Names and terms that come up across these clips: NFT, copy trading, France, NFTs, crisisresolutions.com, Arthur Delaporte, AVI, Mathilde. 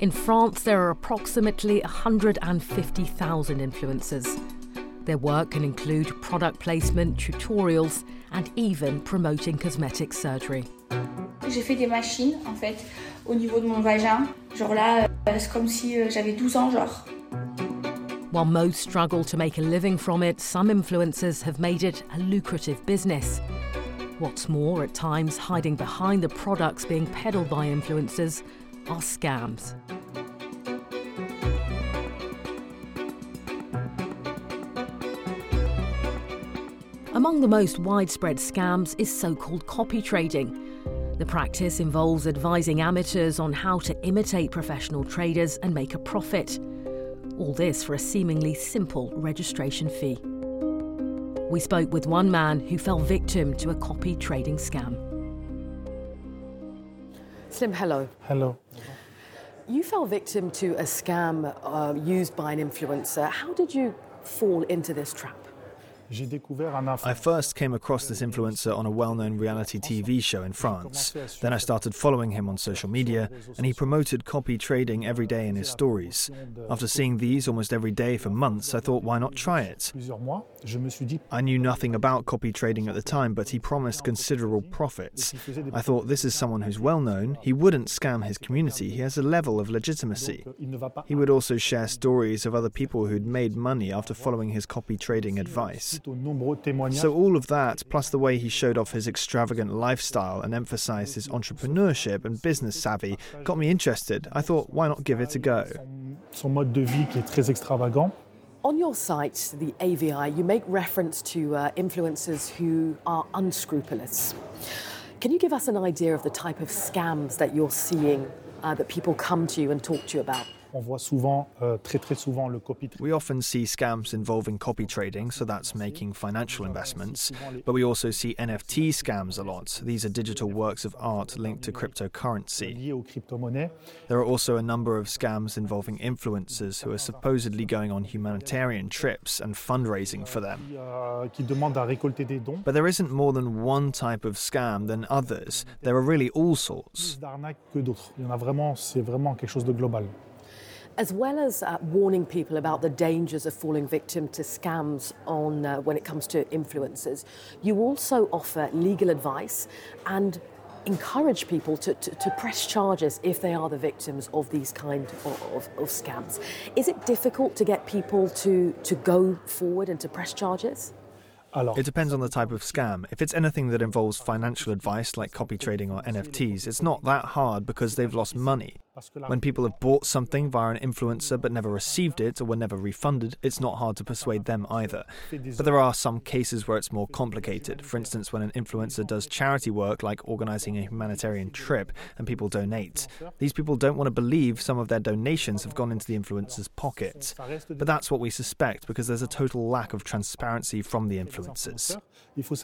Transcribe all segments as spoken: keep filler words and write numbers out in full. In France, there are approximately one hundred fifty thousand influencers. Their work can include product placement, tutorials, and even promoting cosmetic surgery. J'ai fait des machines, en fait, au niveau de mon vagin. Genre là, c'est comme si j'avais douze ans, genre. While most struggle to make a living from it, some influencers have made it a lucrative business. What's more, at times, hiding behind the products being peddled by influencers are scams. Among the most widespread scams is so-called copy trading. The practice involves advising amateurs on how to imitate professional traders and make a profit. All this for a seemingly simple registration fee. We spoke with one man who fell victim to a copy trading scam. Slim, hello. Hello. You fell victim to a scam uh, used by an influencer. How did you fall into this trap? I first came across this influencer on a well-known reality T V show in France. Then I started following him on social media, and he promoted copy trading every day in his stories. After seeing these almost every day for months, I thought, why not try it? I knew nothing about copy trading at the time, but he promised considerable profits. I thought, this is someone who's well-known. He wouldn't scam his community. He has a level of legitimacy. He would also share stories of other people who'd made money after following his copy trading advice. So all of that, plus the way he showed off his extravagant lifestyle and emphasized his entrepreneurship and business savvy, got me interested. I thought, why not give it a go? On your site, the A V I, you make reference to uh, influencers who are unscrupulous. Can you give us an idea of the type of scams that you're seeing, uh, that people come to you and talk to you about? We often see scams involving copy trading, so that's making financial investments. But we also see N F T scams a lot. These are digital works of art linked to cryptocurrency. There are also a number of scams involving influencers who are supposedly going on humanitarian trips and fundraising for them. But there isn't more than one type of scam than others. There are really all sorts. As well as uh, warning people about the dangers of falling victim to scams on uh, when it comes to influencers, you also offer legal advice and encourage people to, to, to press charges if they are the victims of these kind of, of, of scams. Is it difficult to get people to, to go forward and to press charges? It depends on the type of scam. If it's anything that involves financial advice like copy trading or N F Ts, it's not that hard because they've lost money. When people have bought something via an influencer but never received it or were never refunded, it's not hard to persuade them either. But there are some cases where it's more complicated. For instance, when an influencer does charity work like organising a humanitarian trip and people donate. These people don't want to believe some of their donations have gone into the influencer's pocket. But that's what we suspect because there's a total lack of transparency from the influencer.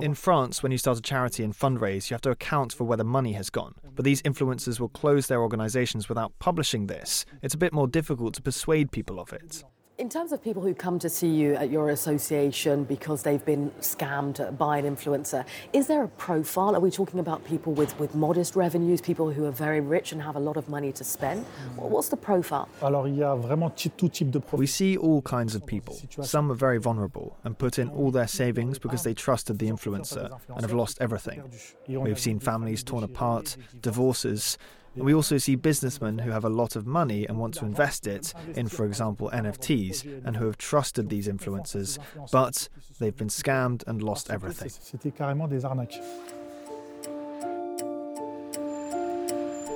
In France, when you start a charity and fundraise, you have to account for where the money has gone. But these influencers will close their organisations without publishing this. It's a bit more difficult to persuade people of it. In terms of people who come to see you at your association because they've been scammed by an influencer, is there a profile? Are we talking about people with, with modest revenues, people who are very rich and have a lot of money to spend? What's the profile? We see all kinds of people. Some are very vulnerable and put in all their savings because they trusted the influencer and have lost everything. We've seen families torn apart, divorces. And we also see businessmen who have a lot of money and want to invest it in, for example, N F Ts, and who have trusted these influencers, but they've been scammed and lost everything.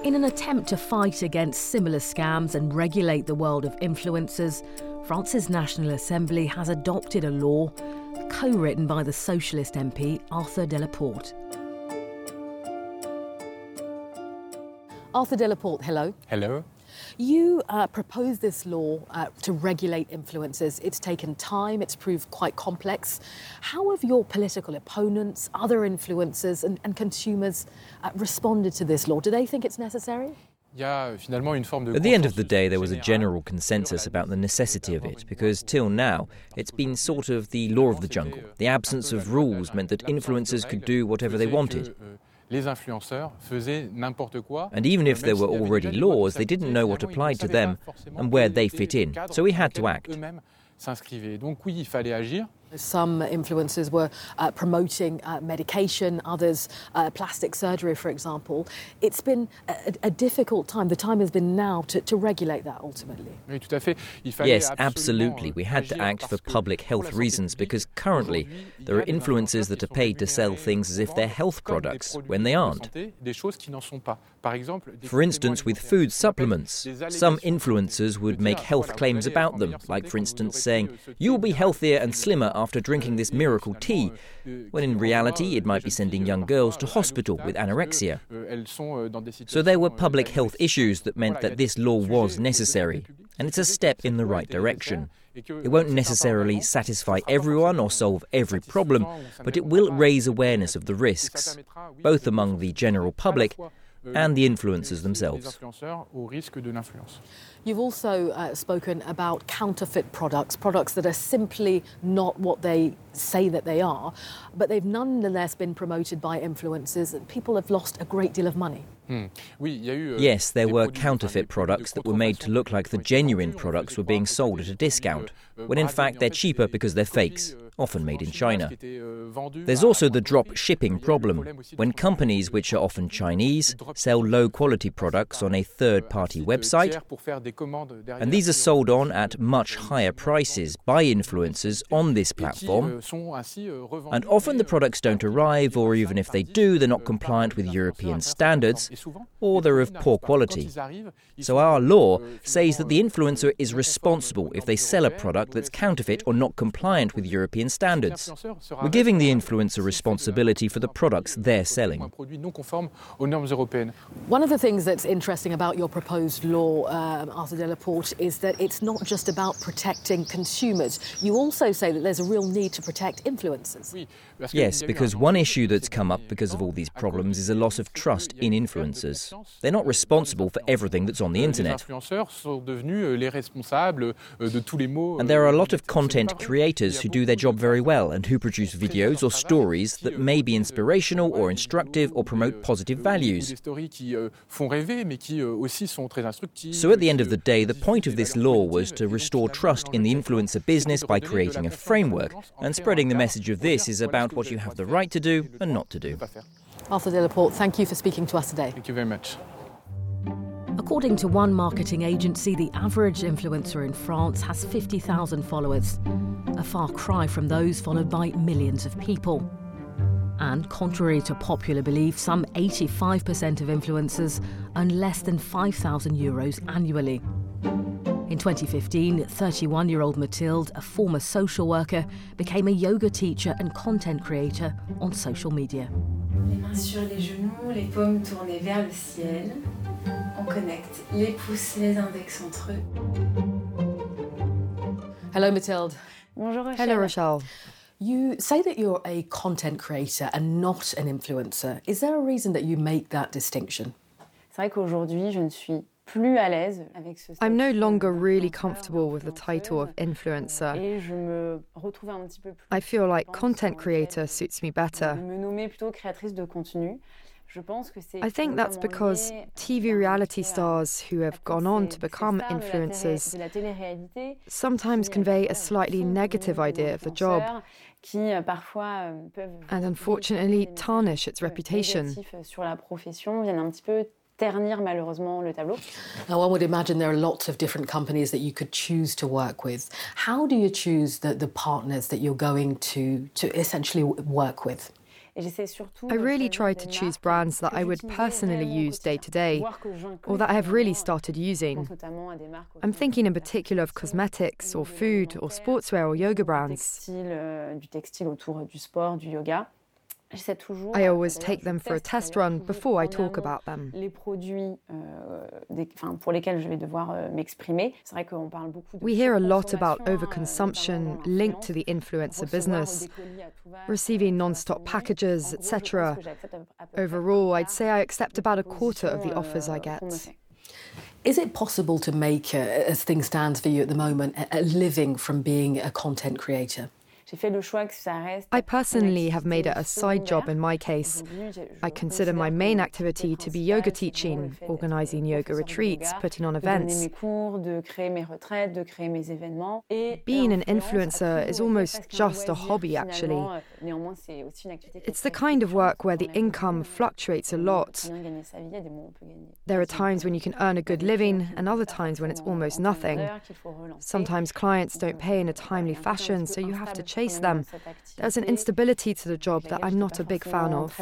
In an attempt to fight against similar scams and regulate the world of influencers, France's National Assembly has adopted a law co-written by the socialist M P Arthur Delaporte. Arthur Delaporte, hello. Hello. You uh, proposed this law uh, to regulate influencers. It's taken time, it's proved quite complex. How have your political opponents, other influencers and, and consumers uh, responded to this law? Do they think it's necessary? At the end of the day, there was a general consensus about the necessity of it, because till now, it's been sort of the law of the jungle. The absence of rules meant that influencers could do whatever they wanted. And even if there were already laws, they didn't know what applied to them and where they fit in, so we had to act. Some influencers were uh, promoting uh, medication, others uh, plastic surgery, for example. It's been a, a difficult time. The time has been now to, to regulate that ultimately. Yes, absolutely. We had to act for public health reasons because currently there are influencers that are paid to sell things as if they're health products when they aren't. For instance, with food supplements, some influencers would make health claims about them, like for instance saying, "You'll be healthier and slimmer after drinking this miracle tea," when in reality it might be sending young girls to hospital with anorexia. So there were public health issues that meant that this law was necessary, and it's a step in the right direction. It won't necessarily satisfy everyone or solve every problem, but it will raise awareness of the risks, both among the general public and the influencers themselves. You've also uh, spoken about counterfeit products, products that are simply not what they say that they are, but they've nonetheless been promoted by influencers and people have lost a great deal of money. Hmm. Yes, there were counterfeit products that were made to look like the genuine products were being sold at a discount, when in fact they're cheaper because they're fakes, often made in China. There's also the drop shipping problem, when companies, which are often Chinese, sell low-quality products on a third-party website, and these are sold on at much higher prices by influencers on this platform, and often the products don't arrive, or even if they do, they're not compliant with European standards, or they're of poor quality. So our law says that the influencer is responsible if they sell a product that's counterfeit or not compliant with European standards. We're giving the influencer responsibility for the products they're selling. One of the things that's interesting about your proposed law, um, Arthur Delaporte, is that it's not just about protecting consumers. You also say that there's a real need to protect influencers. Yes, because one issue that's come up because of all these problems is a loss of trust in influencers. They're not responsible for everything that's on the internet. And there are a lot of content creators who do their job very well and who produce videos or stories that may be inspirational or instructive or promote positive values. So at the end of the day, the point of this law was to restore trust in the influencer business by creating a framework and spreading the message of this is about what you have the right to do and not to do. Arthur Delaporte, thank you for speaking to us today. Thank you very much. According to one marketing agency, the average influencer in France has fifty thousand followers, a far cry from those followed by millions of people. And contrary to popular belief, some eighty-five percent of influencers earn less than five thousand euros annually. In twenty fifteen, thirty-one-year-old Mathilde, a former social worker, became a yoga teacher and content creator on social media. Les mains sur les genoux, les paumes tournées vers le ciel. On connecte les pouces, les index entre eux. Hello, Mathilde. Bonjour, Rochelle. Hello, Rochelle. You say that you're a content creator and not an influencer. Is there a reason that you make that distinction? C'est vrai qu'aujourd'hui, je ne suis plus à l'aise avec ce. I'm no longer really comfortable with the title of influencer. Et je me retrouve un petit peu plus. I feel like content creator suits me better. Je me nommer plutôt créatrice de contenu. I think that's because T V reality stars who have gone on to become influencers sometimes convey a slightly negative idea of the job and unfortunately tarnish its reputation. Now, one would imagine there are lots of different companies that you could choose to work with. How do you choose the, the partners that you're going to, to essentially work with? I really try to choose brands that I would personally use day to day, or that I have really started using. I'm thinking in particular of cosmetics, or food, or sportswear, or yoga brands. I always take them for a test run before I talk about them. We hear a lot about overconsumption linked to the influencer business, receiving non-stop packages, et cetera. Overall, I'd say I accept about a quarter of the offers I get. Is it possible to make, as things stand for you at the moment, a living from being a content creator? I personally have made it a side job in my case. I consider my main activity to be yoga teaching, organizing yoga retreats, putting on events. Being an influencer is almost just a hobby, actually. It's the kind of work where the income fluctuates a lot. There are times when you can earn a good living and other times when it's almost nothing. Sometimes clients don't pay in a timely fashion, so you have to chase them. There's an instability to the job that I'm not a big fan of.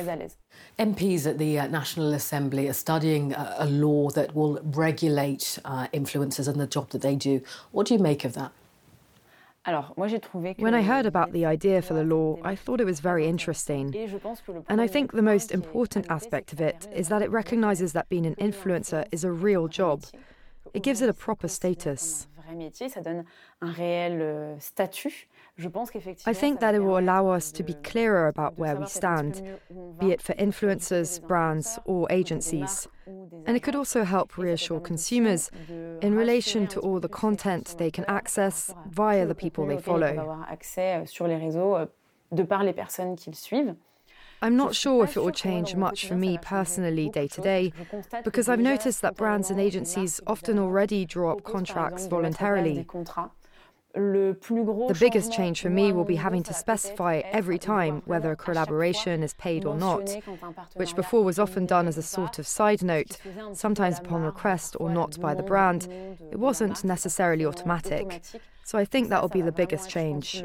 M Ps at the uh, National Assembly are studying uh, a law that will regulate uh, influencers and the job that they do. What do you make of that? When I heard about the idea for the law, I thought it was very interesting. And I think the most important aspect of it is that it recognises that being an influencer is a real job. It gives it a proper status. I think that it will allow us to be clearer about where we stand, be it for influencers, brands or agencies. And it could also help reassure consumers in relation to all the content they can access via the people they follow. I'm not sure if it will change much for me personally day to day, because I've noticed that brands and agencies often already draw up contracts voluntarily. The biggest change for me will be having to specify every time whether a collaboration is paid or not, which before was often done as a sort of side note, sometimes upon request or not by the brand. It wasn't necessarily automatic. So I think that will be the biggest change.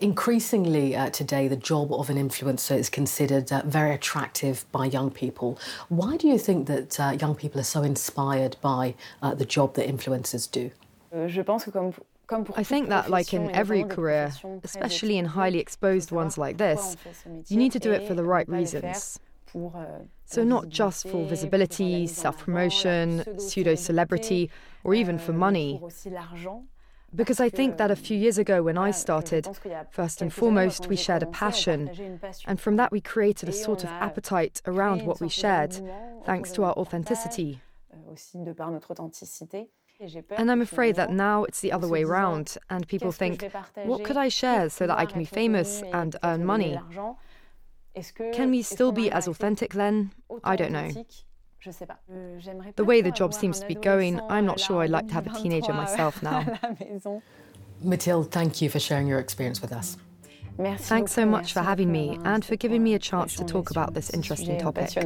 Increasingly uh, today, the job of an influencer is considered uh, very attractive by young people. Why do you think that uh, young people are so inspired by uh, the job that influencers do? I think that, like in every career, especially in highly exposed ones like this, you need to do it for the right reasons. So not just for visibility, self-promotion, pseudo-celebrity, or even for money. Because I think that a few years ago when I started, first and foremost, we shared a passion. And from that we created a sort of appetite around what we shared, thanks to our authenticity. And I'm afraid that now it's the other way round, and people think, what could I share so that I can be famous and earn money? Can we still be as authentic then? I don't know. The way the job seems to be going, I'm not sure I'd like to have a teenager myself now. Mathilde, thank you for sharing your experience with us. Thanks so much for having me and for giving me a chance to talk about this interesting topic.